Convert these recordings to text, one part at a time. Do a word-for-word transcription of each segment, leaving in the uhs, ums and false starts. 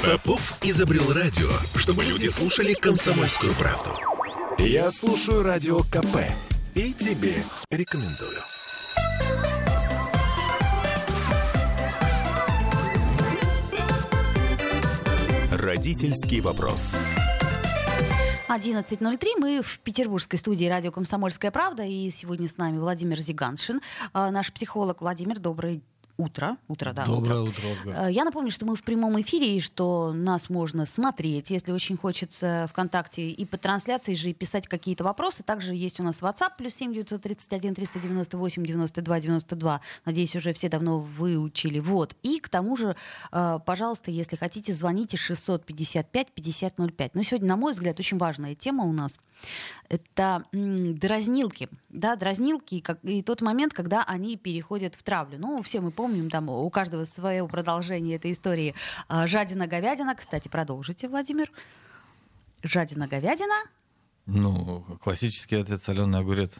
Попов изобрел радио, чтобы люди слушали «Комсомольскую правду». Я слушаю Радио КП и тебе рекомендую. Родительский вопрос. одиннадцать ноль три. Мы в петербургской студии «Радио Комсомольская правда». И сегодня с нами Владимир Зиганшин, наш психолог. Владимир, добрый Утро. Утро, да, Доброе утро. утро. Я напомню, что мы в прямом эфире, и что нас можно смотреть, если очень хочется, ВКонтакте, и по трансляции же, и писать какие-то вопросы. Также есть у нас WhatsApp, плюс семь девятьсот тридцать один триста девяносто восемь девяносто два девяносто два. Надеюсь, уже все давно выучили. Вот. И к тому же, пожалуйста, если хотите, звоните шестьсот пятьдесят пять пятьдесят ноль пять. Но сегодня, на мой взгляд, очень важная тема у нас. Это дразнилки. Да, дразнилки, и, как, и тот момент, когда они переходят в травлю. Ну, все мы помним. Помним, там у каждого свое продолжение этой истории. Жадина-говядина. Кстати, продолжите, Владимир. Жадина-говядина. Ну, классический ответ — соленый огурец.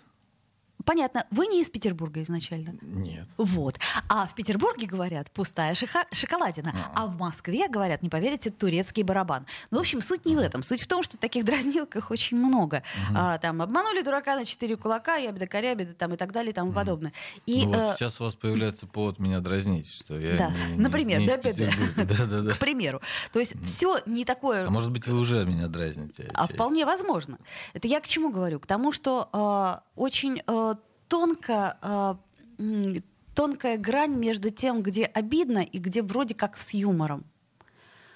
Понятно. Вы не из Петербурга изначально? Нет. Вот. А в Петербурге говорят «пустая шиха- шоколадина». А. а в Москве говорят, не поверите, «турецкий барабан». Ну, в общем, суть не в этом. Суть в том, что таких дразнилках очень много. Угу. А, там обманули дурака на четыре кулака, ябеда-корябеда там, и так далее, и тому угу. подобное. И, ну, э... вот сейчас у вас появляется повод меня дразнить, что я да. не, не, например, не из Петербурга. Да-да-да. К примеру. То есть угу. все не такое... А может быть, вы уже меня дразните? А часть. Вполне возможно. Это я к чему говорю? К тому, что э, очень... Э, Тонко, э, тонкая грань между тем, где обидно и где вроде как с юмором.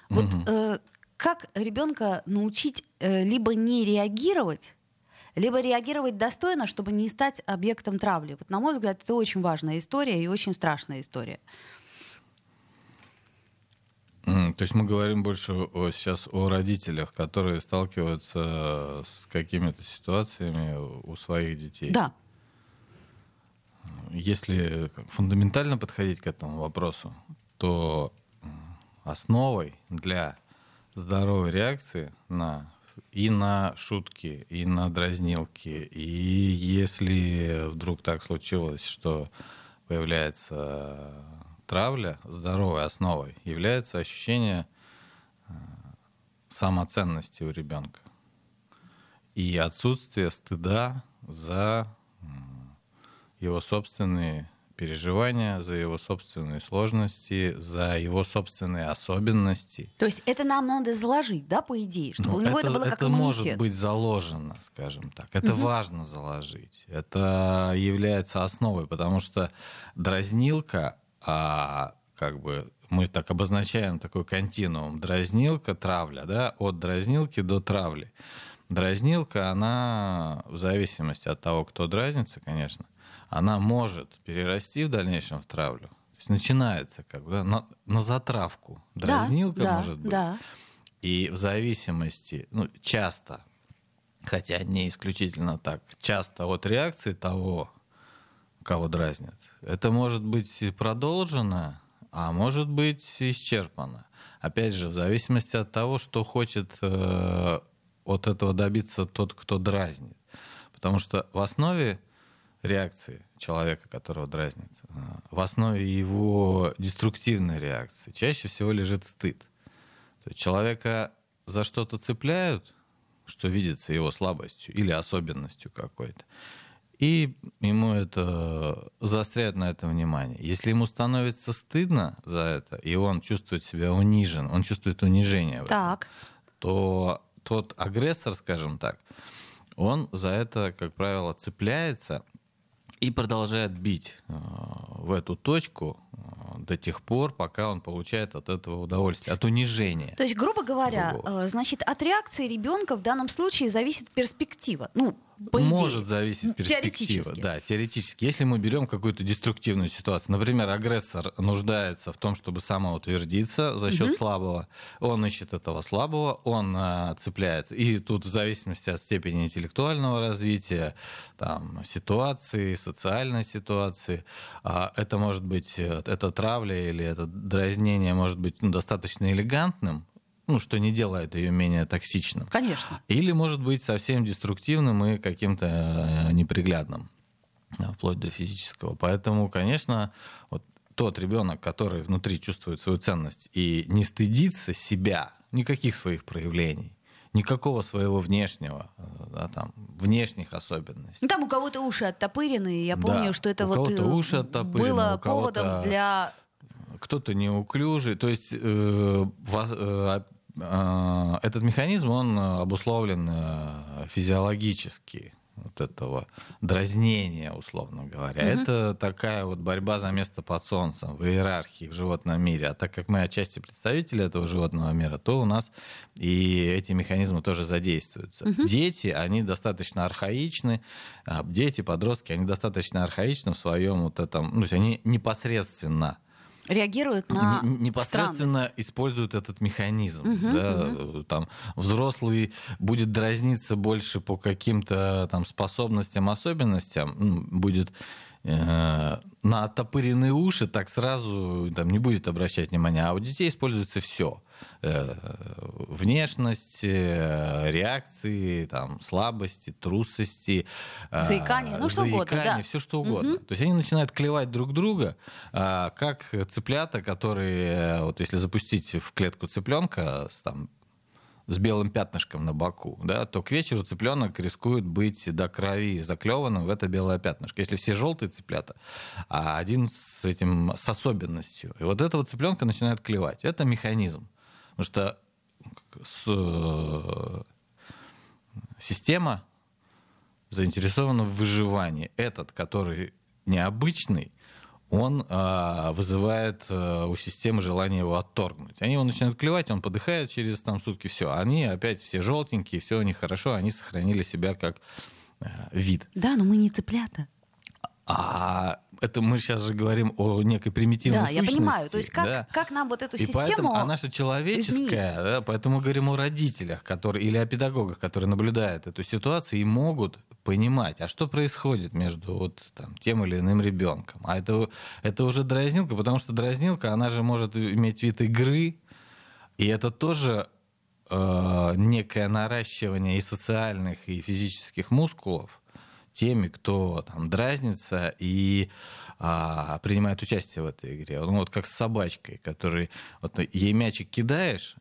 Вот э, как ребенка научить э, либо не реагировать, либо реагировать достойно, чтобы не стать объектом травли. Вот, на мой взгляд, это очень важная история и очень страшная история. То есть мы говорим больше о, сейчас о родителях, которые сталкиваются с какими-то ситуациями у своих детей. Да. Если фундаментально подходить к этому вопросу, то основой для здоровой реакции на, и на шутки, и на дразнилки, и если вдруг так случилось, что появляется травля, здоровой основой является ощущение самоценности у ребенка и отсутствие стыда за его собственные переживания, за его собственные сложности, за его собственные особенности. То есть это нам надо заложить, да, по идее, чтобы ну, у него это, это было как иммунитет? Это может быть заложено, скажем так. Это угу. важно заложить. Это является основой, потому что дразнилка, а, как бы мы так обозначаем такой континуум, дразнилка, травля, да, от дразнилки до травли. Дразнилка, она в зависимости от того, кто дразнится, конечно, она может перерасти в дальнейшем в травлю. То есть начинается как бы да, на, на затравку. Дразнилка да, может да, быть. Да. И в зависимости, ну, часто, хотя не исключительно так, часто от реакции того, кого дразнят, это может быть продолжено, а может быть исчерпано. Опять же, в зависимости от того, что хочет э, от этого добиться тот, кто дразнит. Потому что в основе реакции человека, которого дразнит, в основе его деструктивной реакции чаще всего лежит стыд. То есть человека за что-то цепляют, что видится его слабостью или особенностью какой-то, и ему это заостряет на это внимание. Если ему становится стыдно за это, и он чувствует себя унижен, он чувствует унижение, так. то тот агрессор, скажем так, он за это, как правило, цепляется и продолжает бить в эту точку до тех пор, пока он получает от этого удовольствие, от унижения. То есть, грубо говоря, другого. Значит, от реакции ребенка в данном случае зависит перспектива. Ну, по идее. Может зависеть перспектива. Теоретически. Да, теоретически. Если мы берем какую-то деструктивную ситуацию, например, агрессор нуждается в том, чтобы самоутвердиться за счет угу. слабого, он ищет этого слабого, он а, цепляется. И тут в зависимости от степени интеллектуального развития, там, ситуации, социальной ситуации, а, это может быть, это травля или это дразнение может быть ну, достаточно элегантным, ну, что не делает ее менее токсичным. Конечно. Или может быть совсем деструктивным и каким-то неприглядным, вплоть до физического. Поэтому, конечно, вот тот ребенок, который внутри чувствует свою ценность и не стыдится себя, никаких своих проявлений, никакого своего внешнего, да, там, внешних особенностей. Ну, там у кого-то уши оттопырены, я помню, да, что это вот было поводом для... Кто-то неуклюжий, то есть э, воз, э, э, этот механизм, он обусловлен э, физиологически, вот этого дразнения, условно говоря. Угу. Это такая вот борьба за место под солнцем в иерархии в животном мире. А так как мы отчасти представители этого животного мира, то у нас и эти механизмы тоже задействуются. Угу. Дети, они достаточно архаичны, дети, подростки, они достаточно архаичны в своем вот этом, ну, то есть они непосредственно реагируют на непосредственно странность. Используют этот механизм. Угу, да? Угу. Там взрослый будет дразниться больше по каким-то там способностям, особенностям, будет э, на оттопыренные уши, так сразу там, не будет обращать внимания. А у детей используется все: э, внешность, э, реакции, там, слабости, трусости, э, заикание, ну, что заикание, угодно, да. Все что угодно. Угу. То есть они начинают клевать друг друга, э, как цыплята, которые, вот если запустить в клетку цыпленка с, там, с белым пятнышком на боку, да, то к вечеру цыпленок рискует быть до крови заклеванным в это белое пятнышко. Если все желтые цыплята, а один с этим с особенностью. И вот этого цыпленка начинает клевать. Это механизм. Потому что с... система заинтересована в выживании. Этот, который необычный, он э, вызывает э, у системы желание его отторгнуть. Они его начинают клевать, он подыхает через там, сутки, все. Они опять все желтенькие, все у них хорошо, они сохранили себя как э, вид. Да, но мы не цыплята. А это мы сейчас же говорим о некой примитивной да, сущности. Да, я понимаю. То есть как, да? как нам вот эту и систему поэтому, а наша человеческая, да, поэтому мы говорим о родителях которые, или о педагогах, которые наблюдают эту ситуацию и могут понимать, а что происходит между вот, там, тем или иным ребенком. А это, это уже дразнилка, потому что дразнилка, она же может иметь вид игры, и это тоже э, некое наращивание и социальных, и физических мускулов теми, кто там дразнится и а, принимает участие в этой игре. Ну вот как с собачкой, которой вот, ей мячик кидаешь,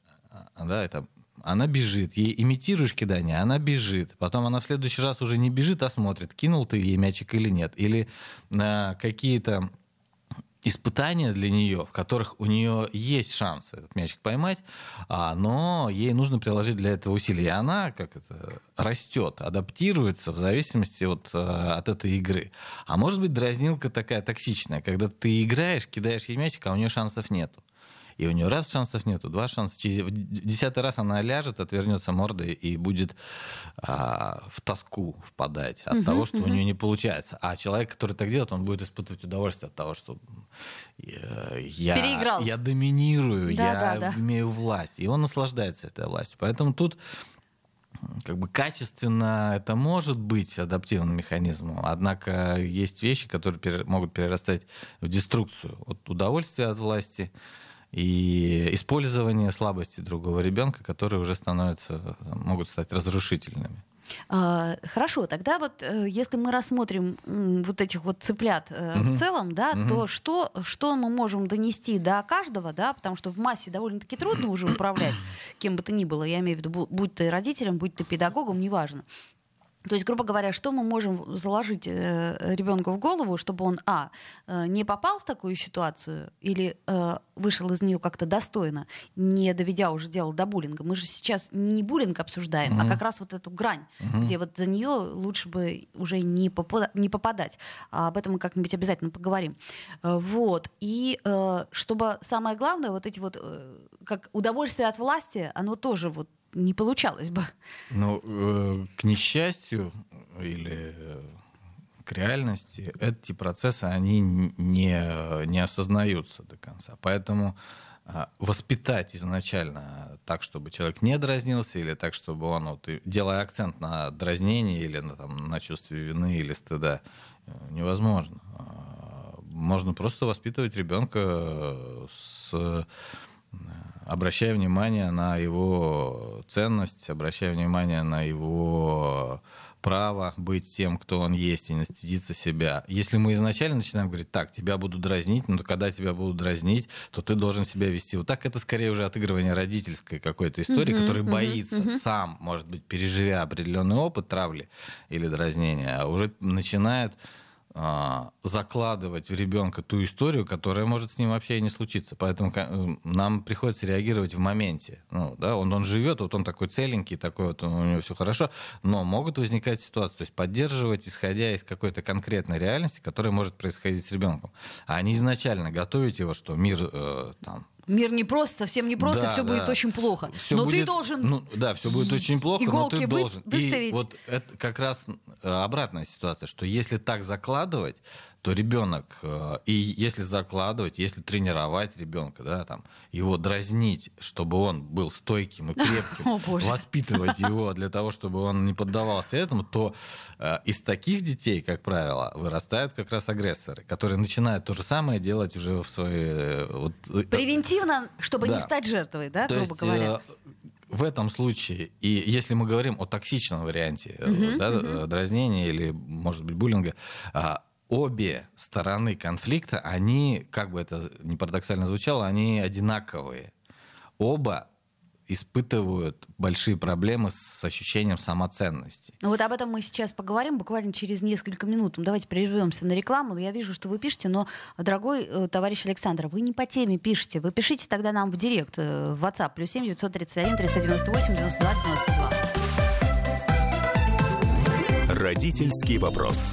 да, это, она бежит, ей имитируешь кидание, она бежит. Потом она в следующий раз уже не бежит, а смотрит, кинул ты ей мячик или нет. Или а, какие-то испытания для нее, в которых у нее есть шанс этот мячик поймать, а, но ей нужно приложить для этого усилия. И она как это... растет, адаптируется в зависимости от, от этой игры. А может быть, дразнилка такая токсичная, когда ты играешь, кидаешь ей мячик, а у нее шансов нету. И у нее раз шансов нету, два шанса. Через десятый раз она ляжет, отвернется мордой и будет а, в тоску впадать от uh-huh, того, что uh-huh. у нее не получается. А человек, который так делает, он будет испытывать удовольствие от того, что я, я доминирую, да, я да, да. имею власть. И он наслаждается этой властью. Поэтому тут как бы качественно это может быть адаптивным механизмом, однако есть вещи, которые пере, могут перерастать в деструкцию от удовольствия от власти и использование слабости другого ребенка, которые уже становятся, могут стать разрушительными. Хорошо, тогда вот если мы рассмотрим вот этих вот цыплят mm-hmm. в целом, да, mm-hmm. то что, что мы можем донести до каждого, да, потому что в массе довольно-таки трудно уже управлять кем бы то ни было, я имею в виду, будь ты родителем, будь ты педагогом, неважно. То есть, грубо говоря, что мы можем заложить ребенку в голову, чтобы он, а, не попал в такую ситуацию или а, вышел из нее как-то достойно, не доведя уже дело до буллинга. Мы же сейчас не буллинг обсуждаем, mm-hmm. а как раз вот эту грань, mm-hmm. где вот за нее лучше бы уже не, попада- не попадать. А об этом мы как-нибудь обязательно поговорим. Вот. И а, чтобы самое главное, вот эти вот, как удовольствие от власти, оно тоже вот не получалось бы. Ну, э, к несчастью или э, к реальности эти процессы, они не, не осознаются до конца. Поэтому э, воспитать изначально так, чтобы человек не дразнился, или так, чтобы он, вот, делая акцент на дразнении или на, там, на чувстве вины или стыда, э, невозможно. Э, можно просто воспитывать ребенка с... Э, обращая внимание на его ценность, обращая внимание на его право быть тем, кто он есть, и не стыдиться себя. Если мы изначально начинаем говорить, так, тебя будут дразнить, но когда тебя будут дразнить, то ты должен себя вести. Вот так это скорее уже отыгрывание родительской какой-то истории, uh-huh, который uh-huh, боится uh-huh. сам, может быть, переживя определенный опыт травли или дразнения, уже начинает а, закладывать в ребенка ту историю, которая может с ним вообще и не случиться. Поэтому нам приходится реагировать в моменте. Ну, да, он, он живет, вот он такой целенький, такой вот, у него все хорошо, но могут возникать ситуации, то есть поддерживать, исходя из какой-то конкретной реальности, которая может происходить с ребенком. А не изначально готовить его, что мир э, там. Мир непрост, совсем непросто, да, все да. будет очень плохо. Все но будет, ты должен... Ну, да, все будет очень плохо, но ты вы, должен. Выставить. И вот это как раз обратная ситуация, что если так закладывать, то ребенок, и если закладывать, если тренировать ребенка, да, там, его дразнить, чтобы он был стойким и крепким, О, воспитывать его для того, чтобы он не поддавался этому, то э, из таких детей, как правило, вырастают как раз агрессоры, которые начинают то же самое делать уже в своей... Э, вот, превентивно, чтобы да. не стать жертвой, да, то грубо есть, говоря? Э, в этом случае, и если мы говорим о токсичном варианте uh-huh, да, uh-huh. дразнения или, может быть, буллинга, э, обе стороны конфликта, они, как бы это ни парадоксально звучало, они одинаковые. Оба испытывают большие проблемы с ощущением самоценности. Ну вот об этом мы сейчас поговорим буквально через несколько минут. Давайте прервемся на рекламу. Я вижу, что вы пишете, но, дорогой товарищ Александр, вы не по теме пишете. Вы пишите тогда нам в директ, в WhatsApp, плюс семь девятьсот тридцать один триста девяносто восемь девяносто два девяносто два. Родительский вопрос.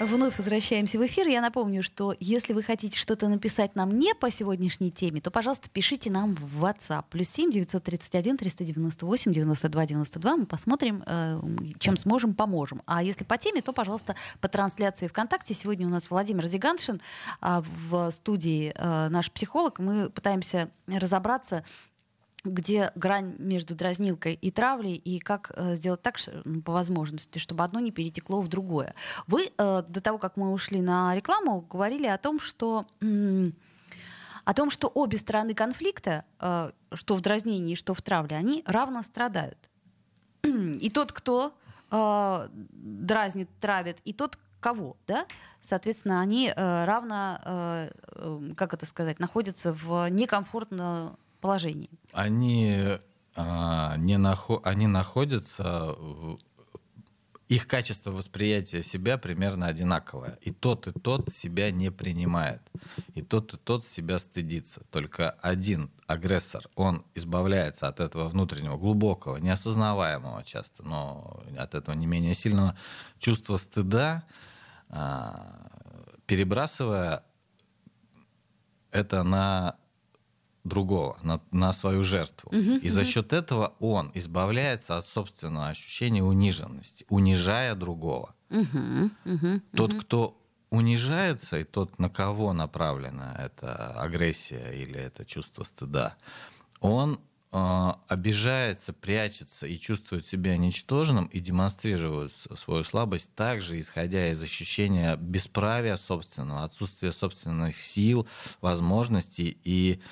Вновь возвращаемся в эфир. Я напомню, что если вы хотите что-то написать нам не по сегодняшней теме, то, пожалуйста, пишите нам в WhatsApp. Плюс семь девятьсот тридцать один триста девяносто восемь девяносто два девяносто два. Мы посмотрим, чем сможем, поможем. А если по теме, то, пожалуйста, по трансляции ВКонтакте. Сегодня у нас Владимир Зиганшин в студии, наш психолог. Мы пытаемся разобраться, где грань между дразнилкой и травлей, и как э, сделать так, по возможности, чтобы одно не перетекло в другое. Вы, э, до того, как мы ушли на рекламу, говорили о том, что, м- о том, что обе стороны конфликта, э, что в дразнении, что в травле, они равно страдают. И тот, кто э, дразнит, травит, и тот, кого, да? Соответственно, они э, равно, э, э, как это сказать, находятся в некомфортном положении. Они, а, не нахо... Они находятся... В... Их качество восприятия себя примерно одинаковое. И тот, и тот себя не принимает. И тот, и тот себя стыдится. Только один агрессор, он избавляется от этого внутреннего, глубокого, неосознаваемого часто, но от этого не менее сильного чувства стыда, а, перебрасывая это на... другого, на, на свою жертву. Uh-huh, и uh-huh. за счет этого он избавляется от собственного ощущения униженности, унижая другого. Uh-huh, uh-huh, тот, uh-huh. кто унижается, и тот, на кого направлена эта агрессия или это чувство стыда, он э, обижается, прячется и чувствует себя ничтожным, и демонстрирует свою слабость также, исходя из ощущения бесправия собственного, отсутствия собственных сил, возможностей и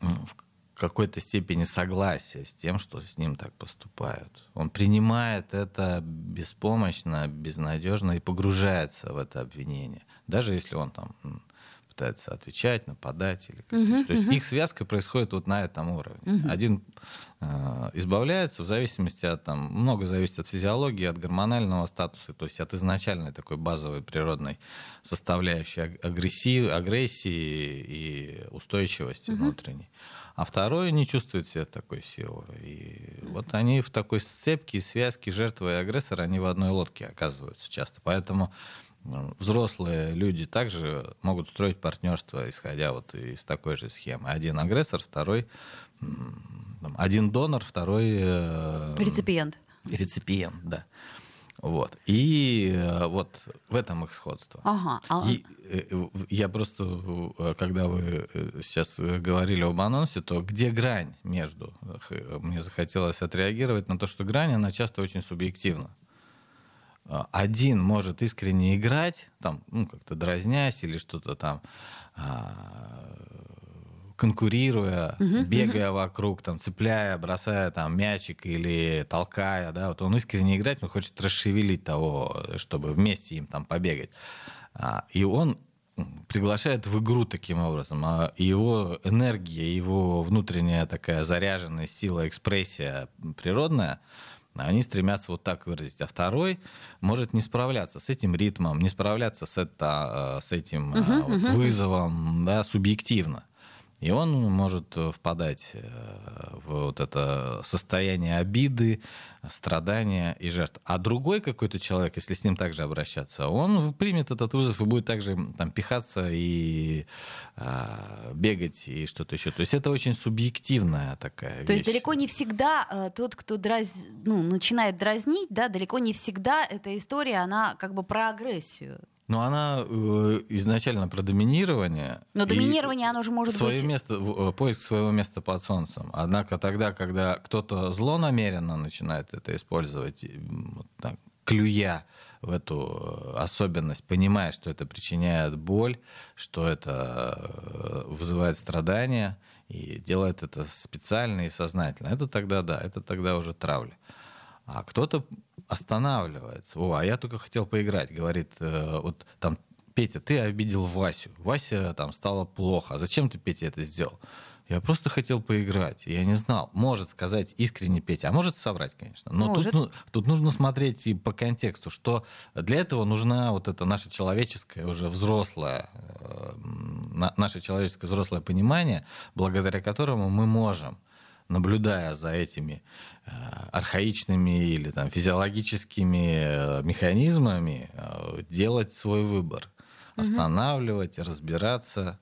в какой-то степени согласие с тем, что с ним так поступают. Он принимает это беспомощно, безнадежно и погружается в это обвинение. Даже если он там пытается отвечать, нападать. Или как-то. Uh-huh, То есть uh-huh. их связка происходит вот на этом уровне. Uh-huh. Один э, избавляется в зависимости от... Там, много зависит от физиологии, от гормонального статуса, то есть от изначальной такой базовой природной составляющей агрессии, агрессии и устойчивости uh-huh. внутренней. А второй не чувствует себя такой силы. И вот они в такой сцепке, связке жертвы и агрессора, они в одной лодке оказываются часто. Поэтому... Взрослые люди также могут строить партнерство, исходя вот из такой же схемы. Один агрессор, второй... Один донор, второй... Реципиент. Реципиент, да. Вот. И вот в этом их сходство. Ага. И я просто, когда вы сейчас говорили об анонсе, то где грань между? Мне захотелось отреагировать на то, что грань, она часто очень субъективна. Один может искренне играть, там, ну, как-то дразнясь или что-то там, конкурируя, uh-huh, бегая uh-huh. вокруг, там, цепляя, бросая там, мячик или толкая. Да, вот он искренне играет, он хочет расшевелить того, чтобы вместе им там, побегать. И он приглашает в игру таким образом. Его энергия, его внутренняя такая заряженность, сила, экспрессия природная, они стремятся вот так выразить. А второй может не справляться с этим ритмом, не справляться с, это, с этим uh-huh, вот, uh-huh. вызовом, да, субъективно. И он может впадать в вот это состояние обиды, страдания и жертв. А другой какой-то человек, если с ним также обращаться, он примет этот вызов и будет также там, пихаться и а, бегать и что-то еще. То есть это очень субъективная такая вещь. То есть далеко не всегда тот, кто дразь... ну, начинает дразнить, да, далеко не всегда эта история, она как бы про агрессию. Но она изначально про доминирование. Но доминирование, оно же может свое быть... Место, поиск своего места под солнцем. Однако тогда, когда кто-то злонамеренно начинает это использовать, вот так, клюя в эту особенность, понимая, что это причиняет боль, что это вызывает страдания, и делает это специально и сознательно, это тогда да, это тогда уже травля. А кто-то останавливается. О, а я только хотел поиграть. Говорит, э, вот там, Петя, ты обидел Васю. Вася там стало плохо. Зачем ты, Петя, это сделал? Я просто хотел поиграть. Я не знал. Может сказать искренне Петя. А может соврать, конечно. Но тут, ну, тут нужно смотреть и по контексту, что для этого нужна вот эта наша человеческая, уже взрослая, э, наше человеческое взрослое понимание, благодаря которому мы можем, наблюдая за этими архаичными или там, физиологическими механизмами, делать свой выбор, угу. останавливать, разбираться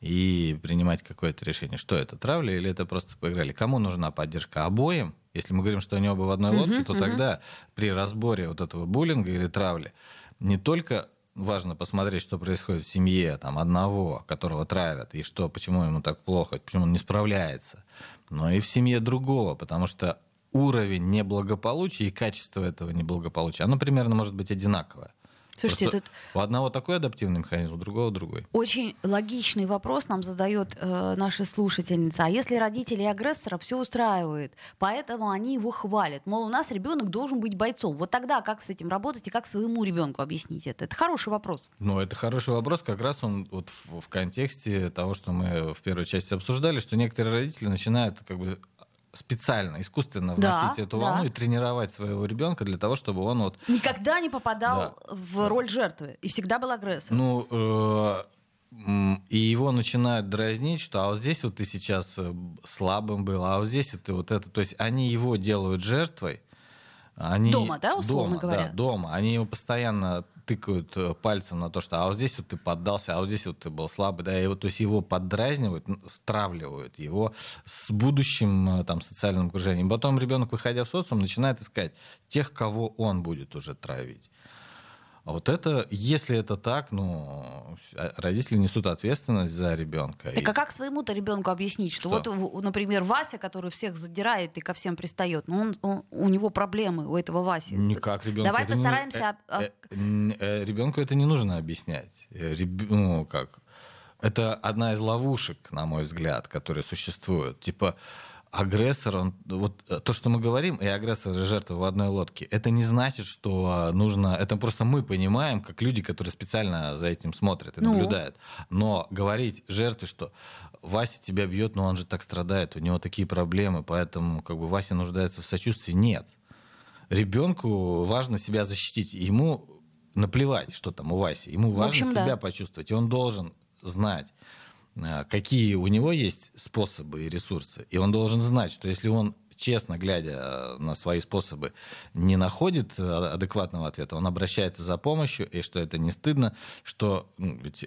и принимать какое-то решение. Что это, травля или это просто поиграли? Кому нужна поддержка? Обоим? Если мы говорим, что они оба в одной угу, лодке, то угу. тогда при разборе вот этого буллинга или травли не только... Важно посмотреть, что происходит в семье там, одного, которого травят, и что, почему ему так плохо, почему он не справляется. Но и в семье другого, потому что уровень неблагополучия и качество этого неблагополучия, оно примерно может быть одинаковое. Слушайте, тут... У одного такой адаптивный механизм, у другого другой. Очень логичный вопрос нам задает э, наша слушательница. А если родители агрессора все устраивает, поэтому они его хвалят? Мол, у нас ребенок должен быть бойцом. Вот тогда как с этим работать и как своему ребенку объяснить это? Это хороший вопрос. Ну, это хороший вопрос. Как раз он вот в, в контексте того, что мы в первой части обсуждали, что некоторые родители начинают как бы... специально, искусственно вносить да, эту волну да. и тренировать своего ребенка для того, чтобы он вот... Никогда не попадал да. в роль жертвы и всегда был агрессором. Ну, э- и его начинают дразнить, что а вот здесь вот ты сейчас слабым был, а вот здесь ты вот это... То есть они его делают жертвой. Они... Дома, да, условно дома, говоря? Да, дома. Они его постоянно тыкают пальцем на то, что а вот здесь вот ты поддался, а вот здесь вот ты был слабый, да, и вот, то есть его поддразнивают, стравливают его с будущим там, социальным окружением. Потом ребенок, выходя в социум, начинает искать тех, кого он будет уже травить. А вот это, если это так, ну, родители несут ответственность за ребенка. Так и... а как своему-то ребенку объяснить, что, что вот, например, Вася, который всех задирает и ко всем пристает, ну, он, он, у него проблемы, у этого Васи. Никак ребенку. Давай постараемся. Не... Ребенку это не нужно объяснять. Реб... Ну, как? Это одна из ловушек, на мой взгляд, которые существуют. Типа агрессор, он, вот то, что мы говорим, и агрессор, и жертва в одной лодке, это не значит, что нужно... Это просто мы понимаем, как люди, которые специально за этим смотрят и ну. наблюдают. Но говорить жертве, что Вася тебя бьет, но он же так страдает, у него такие проблемы, поэтому как бы Вася нуждается в сочувствии. Нет. Ребенку важно себя защитить. Ему наплевать, что там у Васи. Ему важно в общем, себя да. почувствовать. И он должен знать, какие у него есть способы и ресурсы. И он должен знать, что если он, честно глядя на свои способы, не находит адекватного ответа, он обращается за помощью, и что это не стыдно, что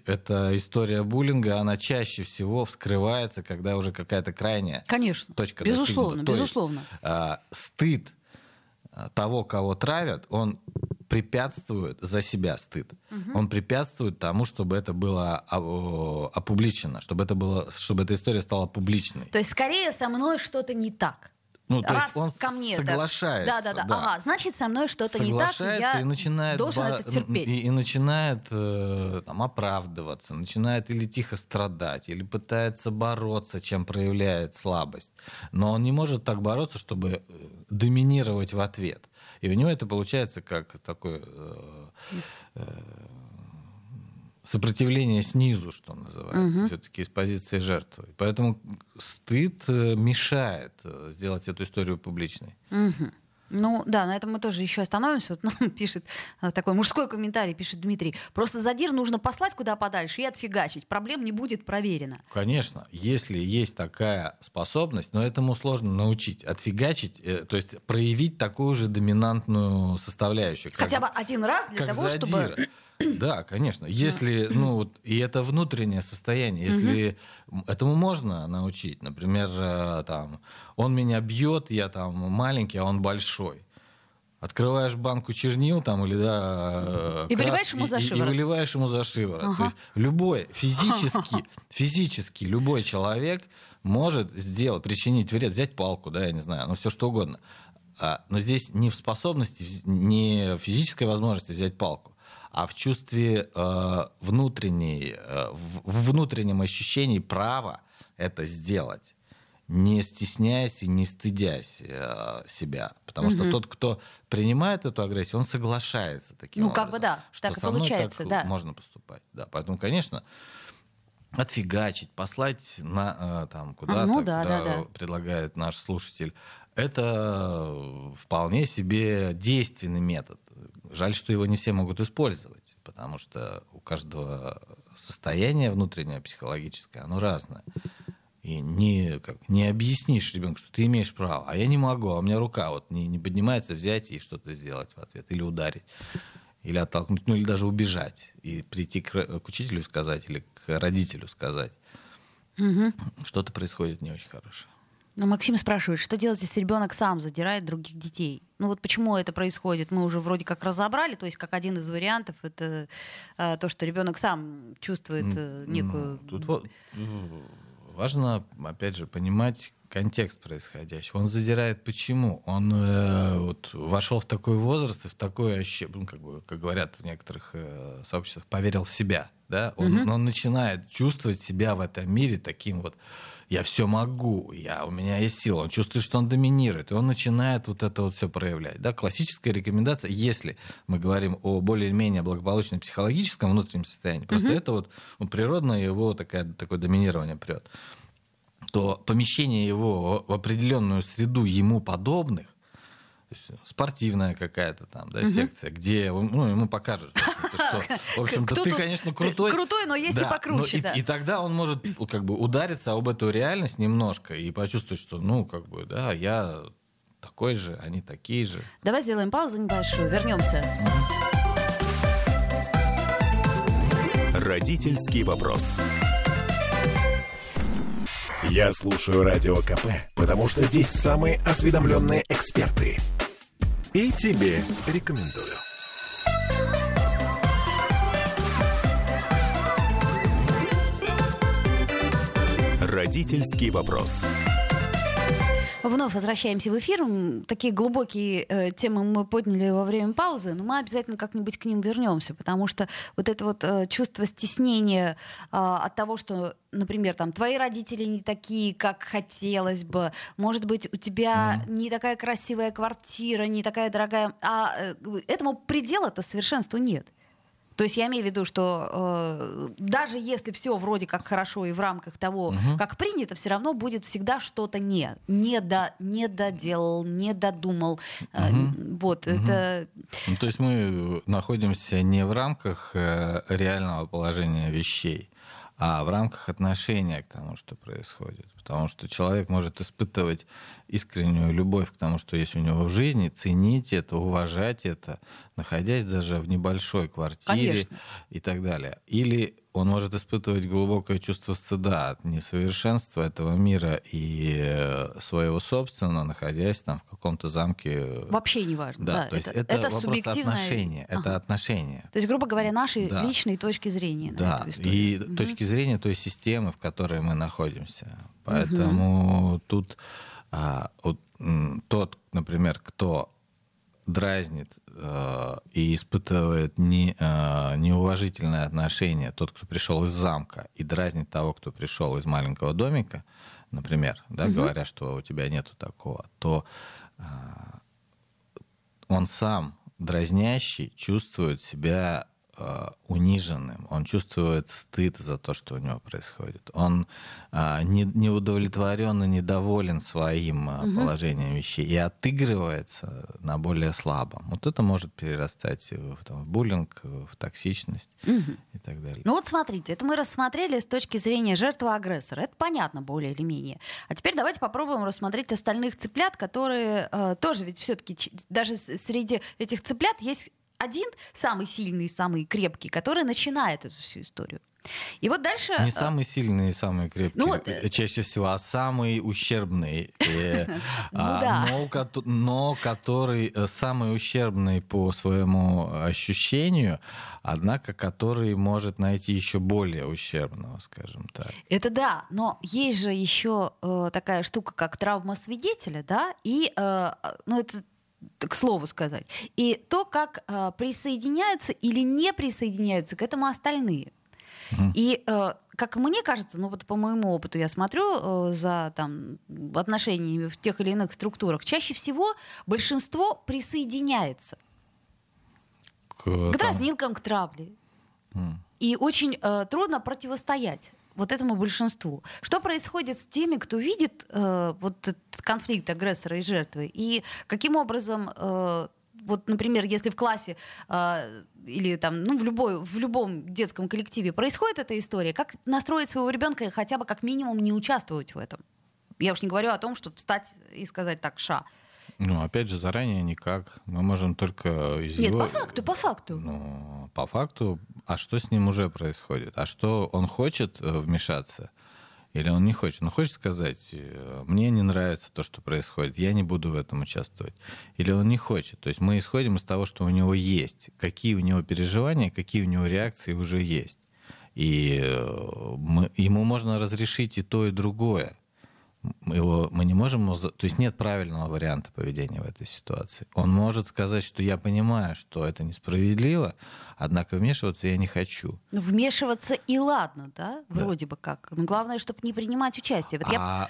эта история буллинга, она чаще всего вскрывается, когда уже какая-то крайняя Конечно. Точка достигнута. Безусловно, безусловно. То есть, э, стыд того, кого травят, он препятствует за себя стыд. Угу. Он препятствует тому, чтобы это было опубличено, чтобы это было, чтобы эта история стала публичной. То есть, скорее, со мной что-то не так. Ну, то Раз есть он ко мне соглашается. Так. Да, да, да, да. Ага, значит, со мной что-то не так, я и начинает должен ба- это терпеть. И, и начинает э, там, оправдываться, начинает или тихо страдать, или пытается бороться, чем проявляет слабость. Но он не может так бороться, чтобы доминировать в ответ. И у него это получается как такой... Э, э, сопротивление снизу, что называется, угу. все-таки из позиции жертвы. Поэтому стыд мешает сделать эту историю публичной. Угу. Ну да, на этом мы тоже еще остановимся. Вот, ну, пишет такой мужской комментарий, пишет Дмитрий. Просто задир нужно послать куда подальше и отфигачить. Проблем не будет, проверено. Конечно, если есть такая способность, но этому сложно научить. Отфигачить, то есть проявить такую же доминантную составляющую. Как, Хотя бы один раз для того, задир. чтобы... Да, конечно. Если, ну, вот, и это внутреннее состояние, если угу. этому можно научить, например, там, он меня бьет, я там маленький, а он большой. Открываешь банку чернил там, или да, и, крас, выливаешь, ему за и, и выливаешь ему за шиворот. Ага. То есть любой, физически, физически любой человек может сделать, причинить вред, взять палку, да, я не знаю, ну все что угодно. Но здесь не в способности, не в физической возможности взять палку, а в чувстве э, внутренней, э, в внутреннем ощущении права это сделать, не стесняясь и не стыдясь э, себя. Потому угу. что тот, кто принимает эту агрессию, он соглашается таким ну, образом. Ну, как бы да, что так и получается, так да. можно поступать. Да, поэтому, конечно, отфигачить, послать на, э, там, куда-то, а, ну, да, да, да. предлагает наш слушатель, это вполне себе действенный метод. Жаль, что его не все могут использовать, потому что у каждого состояние внутреннее, психологическое, оно разное. И не, как, не объяснишь ребенку, что ты имеешь право, а я не могу, а у меня рука вот не, не поднимается взять и что-то сделать в ответ, или ударить, или оттолкнуть, ну или даже убежать, и прийти к, к учителю сказать или к родителю сказать. Угу. Что-то происходит не очень хорошее. Ну, Максим спрашивает, что делать, если ребенок сам задирает других детей? Ну вот почему это происходит, мы уже вроде как разобрали, то есть как один из вариантов это э, то, что ребенок сам чувствует э, некую... Тут вот, важно, опять же, понимать контекст происходящего. Он задирает почему? Он э, вот, вошел в такой возраст, и в такое ощущение, как, бы, как говорят в некоторых э, сообществах, поверил в себя. Да? Он, угу. он начинает чувствовать себя в этом мире таким вот... Я все могу, я, у меня есть сила. Он чувствует, что он доминирует, и он начинает вот это вот все проявлять. Да? Классическая рекомендация, если мы говорим о более-менее благополучном психологическом внутреннем состоянии, просто mm-hmm. это вот ну, природное его такая, такое доминирование прет, то помещение его в определенную среду ему подобных, спортивная какая-то там, да, угу. секция, где ну, ему покажут, что, в общем-то, ты, конечно, крутой. Крутой, но есть да, и покруче, но, да. И, и тогда он может как бы удариться об эту реальность немножко и почувствовать, что, ну, как бы, да, я такой же, они такие же. Давай сделаем паузу небольшую, вернемся. Родительский вопрос. Я слушаю Радио КП, потому что здесь самые осведомленные эксперты. И тебе рекомендую. Родительский вопрос. Вновь возвращаемся в эфир. Такие глубокие э, темы мы подняли во время паузы, но мы обязательно как-нибудь к ним вернемся, потому что вот это вот э, чувство стеснения э, от того, что, например, там, твои родители не такие, как хотелось бы, может быть, у тебя mm-hmm. не такая красивая квартира, не такая дорогая, а э, этому предела-то совершенству нет. То есть я имею в виду, что э, даже если все вроде как хорошо и в рамках того, угу. как принято, все равно будет всегда что-то не, не, до, не доделал, не додумал. Э, угу. Вот, угу. это... Ну, то есть мы находимся не в рамках э, реального положения вещей, а в рамках отношения к тому, что происходит. Потому что человек может испытывать искреннюю любовь к тому, что есть у него в жизни, ценить это, уважать это, находясь даже в небольшой квартире Конечно. И так далее. Или он может испытывать глубокое чувство стыда от несовершенства этого мира и своего собственного, находясь там в каком-то замке. Вообще не важно. Да, да, то это, есть это, это вопрос субъективное... отношения. Ага. Это отношения. То есть, грубо говоря, наши да. личные точки зрения. Да, на эту и угу. точки зрения той системы, в которой мы находимся. Поэтому угу. тут а, вот, тот, например, кто дразнит э, и испытывает не, э, неуважительное отношение тот, кто пришел из замка, и дразнит того, кто пришел из маленького домика, например, да, угу. говоря, что у тебя нету такого, то э, он сам, дразнящий, чувствует себя э, униженным, он чувствует стыд за то, что у него происходит, он э, не, не удовлетворен и недоволен своим э, угу. положением вещей и отыгрывается на более слабом. Вот это может перерастать в, там, в буллинг, в токсичность угу. и так далее. Ну вот смотрите, это мы рассмотрели с точки зрения жертвы-агрессора. Это понятно более или менее. А теперь давайте попробуем рассмотреть остальных цыплят, которые э, тоже ведь все-таки ч- даже среди этих цыплят есть один самый сильный, самый крепкий, который начинает эту всю историю. И вот дальше... Не самый сильный и самый крепкий, ну, чаще всего, а самый ущербный. Но который самый ущербный по своему ощущению, однако который может найти еще более ущербного, скажем так. Это да, но есть же еще такая штука, как травма свидетеля, да, и ну это... к слову сказать, и то, как э, присоединяются или не присоединяются к этому остальные. Mm. И, э, как мне кажется, ну вот по моему опыту я смотрю э, за там, отношениями в тех или иных структурах, чаще всего большинство присоединяется к, к дразнилкам, к травле. Mm. И очень э, трудно противостоять вот этому большинству. Что происходит с теми, кто видит э, вот этот конфликт агрессора и жертвы? И каким образом, э, вот, например, если в классе э, или там, ну, в, любой, в любом детском коллективе происходит эта история, как настроить своего ребенка и хотя бы как минимум не участвовать в этом? Я уж не говорю о том, чтобы встать и сказать так, ша. Ну, опять же, заранее никак. Мы можем только... Из Нет, его... по факту, по факту. Ну, по факту. А что с ним уже происходит? А что он хочет вмешаться? Или он не хочет? Он хочет сказать, мне не нравится то, что происходит, я не буду в этом участвовать. Или он не хочет. То есть мы исходим из того, что у него есть. Какие у него переживания, какие у него реакции уже есть. И мы, ему можно разрешить и то, и другое. Мы, его, мы не можем... То есть нет правильного варианта поведения в этой ситуации. Он может сказать, что я понимаю, что это несправедливо, однако вмешиваться я не хочу. Ну, вмешиваться и ладно, да? Вроде да. бы как. Но главное, чтобы не принимать участие. Вот а... я...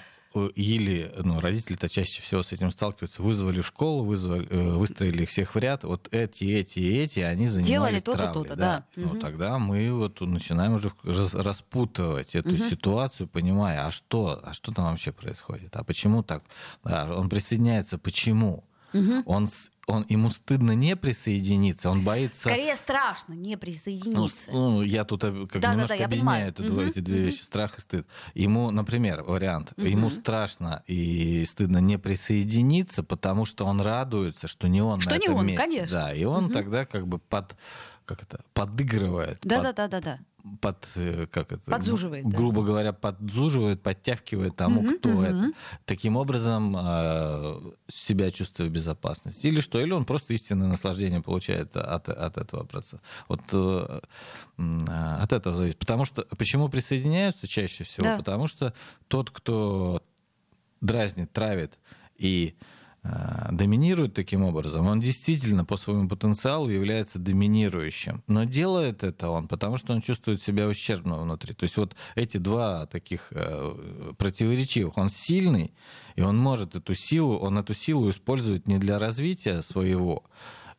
Или ну, родители-то чаще всего с этим сталкиваются. Вызвали в школу, вызвали, выстроили их всех в ряд. Вот эти, эти и эти, они занимались травлей. Делали то-то, то-то, да. да. Угу. Ну, тогда мы вот начинаем уже распутывать эту угу. ситуацию, понимая, а что, а что там вообще происходит? А почему так? Да, он присоединяется, почему? Угу. Он, он, ему стыдно не присоединиться, он боится... Скорее страшно не присоединиться. Ну, ну я тут как да, немножко да, да, объединяю тут, угу. эти две вещи, страх и стыд. Ему, например, вариант, угу. ему страшно и стыдно не присоединиться, потому что он радуется, что не он что на не этом он, месте. Конечно. Да, и он угу. тогда как бы под, как это, подыгрывает. Да-да-да-да-да. Под, как это, подзуживает, грубо да. говоря, подзуживает, подтягивает тому, угу, кто угу. это. Таким образом э, себя чувствует в безопасности. Или что? Или он просто истинное наслаждение получает от, от этого процесса. Вот э, от этого зависит. Потому что, почему присоединяются чаще всего? Да. Потому что тот, кто дразнит, травит и доминирует таким образом, он действительно по своему потенциалу является доминирующим. Но делает это он, потому что он чувствует себя ущербным внутри. То есть вот эти два таких противоречивых. Он сильный, и он может эту силу, он эту силу использует не для развития своего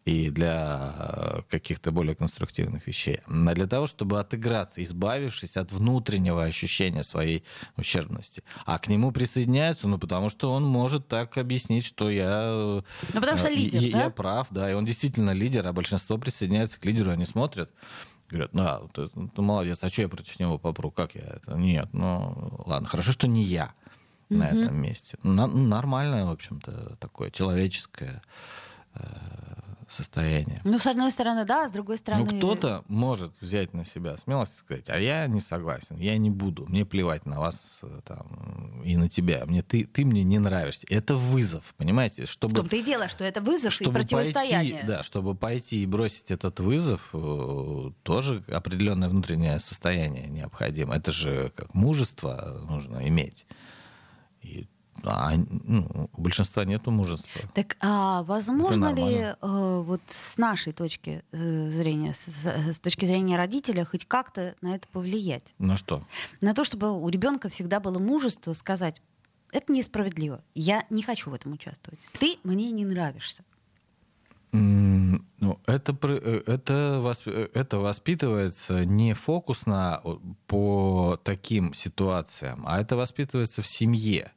и для каких-то более конструктивных вещей, а для того, чтобы отыграться, избавившись от внутреннего ощущения своей ущербности. А к нему присоединяются, ну, потому что он может так объяснить, что я... Ну, потому что лидер, я, да? Я прав, да, и он действительно лидер, а большинство присоединяется к лидеру, они смотрят, говорят, ну, а, ты, ты молодец, а что я против него попру, как я это? Нет, ну, ладно, хорошо, что не я mm-hmm. на этом месте. Нормальное, в общем-то, такое человеческое... состояние. Ну, с одной стороны, да, а с другой стороны... Ну, кто-то может взять на себя смелость и сказать, а я не согласен, я не буду, мне плевать на вас там, и на тебя, мне, ты, ты мне не нравишься. Это вызов, понимаете? Чтобы, в том-то и дело, что это вызов и противостояние. Пойти, да, чтобы пойти и бросить этот вызов, тоже определенное внутреннее состояние необходимо. Это же как мужество нужно иметь. И А, ну, у большинства нету мужества. Так, а возможно ли э, вот с нашей точки зрения, с, с точки зрения родителя, хоть как-то на это повлиять? На что? На то, чтобы у ребенка всегда было мужество сказать: это несправедливо, я не хочу в этом участвовать, ты мне не нравишься. Mm, ну, это, это, это воспитывается не фокусно по таким ситуациям, а это воспитывается в семье.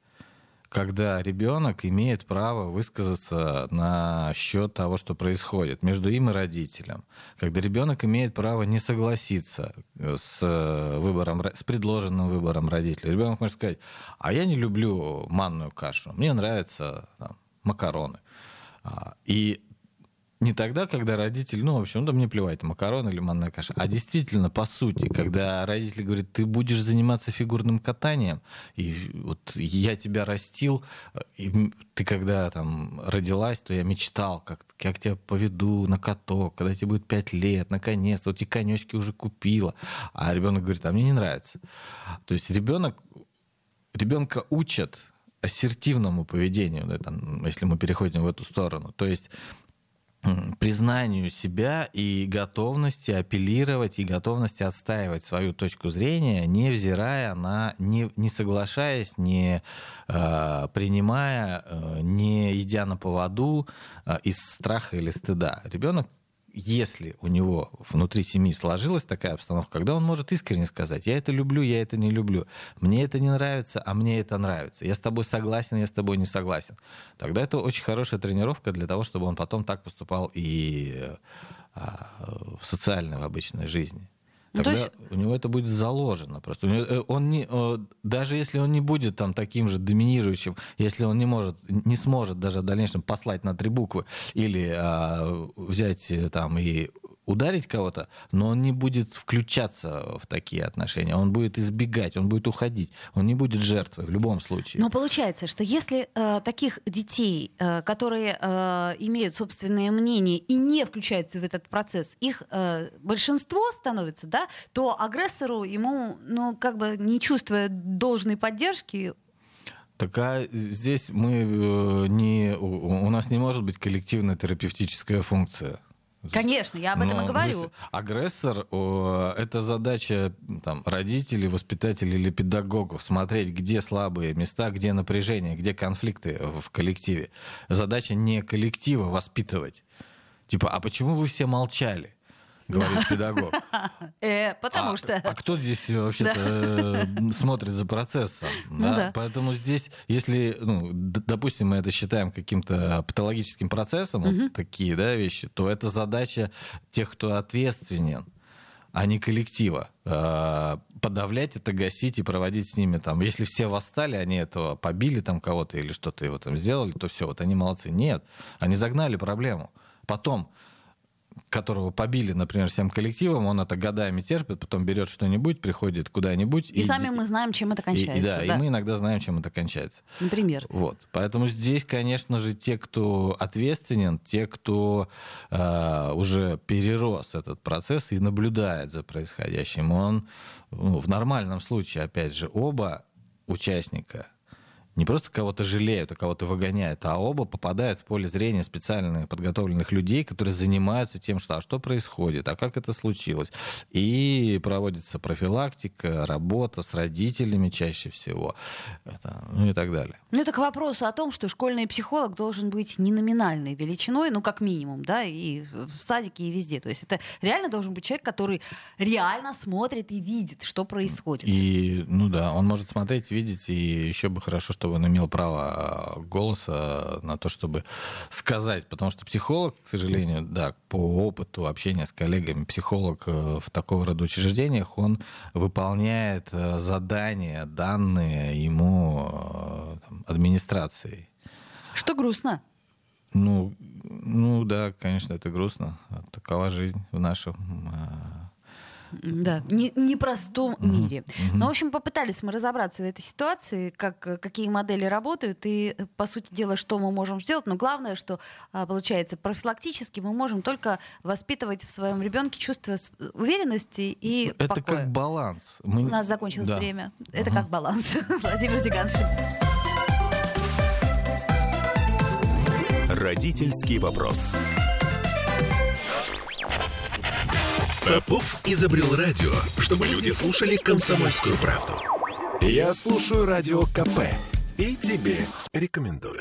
Когда ребенок имеет право высказаться насчет того, что происходит между им и родителем, когда ребенок имеет право не согласиться с выбором, с предложенным выбором родителя, ребенок может сказать: а я не люблю манную кашу, мне нравятся там, макароны. И не тогда, когда родитель, ну, в общем, да мне плевать, макароны или манная каша, а действительно, по сути, когда родитель говорит, ты будешь заниматься фигурным катанием, и вот я тебя растил, и ты когда там родилась, то я мечтал, как, как тебя поведу на каток, когда тебе будет пять лет, наконец-то, вот эти конёчки уже купила. А ребенок говорит, а мне не нравится. То есть ребенок, ребенка учат ассертивному поведению, да, там, если мы переходим в эту сторону. То есть признанию себя и готовности апеллировать, и готовности отстаивать свою точку зрения, невзирая на, не, не соглашаясь, не э, принимая, э, не идя на поводу э, из страха или стыда. Ребенок, если у него внутри семьи сложилась такая обстановка, когда он может искренне сказать, я это люблю, я это не люблю, мне это не нравится, а мне это нравится, я с тобой согласен, я с тобой не согласен, тогда это очень хорошая тренировка для того, чтобы он потом так поступал и в социальной, в обычной жизни. Тогда ну, то есть... у него это будет заложено просто. У него, он не, даже если он не будет там, таким же доминирующим, если он не, может, не сможет даже в дальнейшем послать на три буквы или а, взять там, и ударить кого-то, но он не будет включаться в такие отношения, он будет избегать, он будет уходить, он не будет жертвой в любом случае. Но получается, что если э, таких детей, э, которые э, имеют собственное мнение и не включаются в этот процесс, их э, большинство становится, да, то агрессору ему, ну, как бы не чувствуя должной поддержки. Так а здесь мы не, у нас не может быть коллективная терапевтическая функция. Конечно, я об этом но и говорю. Агрессор — это задача там, родителей, воспитателей или педагогов, смотреть, где слабые места, где напряжение, где конфликты в коллективе. Задача не коллектива воспитывать. Типа, а почему вы все молчали? Говорит педагог. Потому что... А кто здесь вообще-то смотрит за процессом? Поэтому здесь, если, допустим, мы это считаем каким-то патологическим процессом, такие вещи, то это задача тех, кто ответственен, а не коллектива. Подавлять это, гасить и проводить с ними там. Если все восстали, они этого побили там кого-то или что-то его там сделали, то все, вот они молодцы. Нет, они загнали проблему. Потом... которого побили, например, всем коллективом, он это годами терпит, потом берет что-нибудь, приходит куда-нибудь. И, и сами мы знаем, чем это кончается. И, и, да, да, и мы иногда знаем, чем это кончается. Например. Вот. Поэтому здесь, конечно же, те, кто ответственен, те, кто э, уже перерос этот процесс и наблюдает за происходящим, он ну, в нормальном случае, опять же, оба участника не просто кого-то жалеют, а кого-то выгоняют, а оба попадают в поле зрения специально подготовленных людей, которые занимаются тем, что а что происходит, а как это случилось. И проводится профилактика, работа с родителями чаще всего, это, ну и так далее. Ну это к вопросу о том, что школьный психолог должен быть не номинальной величиной, ну как минимум, да, и в садике, и везде. То есть это реально должен быть человек, который реально смотрит и видит, что происходит. И, ну да, он может смотреть, видеть, и еще бы хорошо, что чтобы он имел право голоса на то, чтобы сказать. Потому что психолог, к сожалению, да, по опыту общения с коллегами, психолог в такого рода учреждениях, он выполняет задания, данные ему там, администрацией. Что грустно. Ну, ну да, конечно, это грустно. Такова жизнь в нашем... Да, не, непростом mm-hmm. мире. Mm-hmm. Но, в общем, попытались мы разобраться в этой ситуации, как, какие модели работают и, по сути дела, что мы можем сделать. Но главное, что получается, профилактически мы можем только воспитывать в своем ребенке чувство уверенности и это покоя. Это как баланс. Мы... У нас закончилось да. время. Это mm-hmm. как баланс. Владимир Зиганшин. Родительский вопрос. Попов изобрел радио, чтобы люди слушали «Комсомольскую правду». Я слушаю радио ка пэ и тебе рекомендую.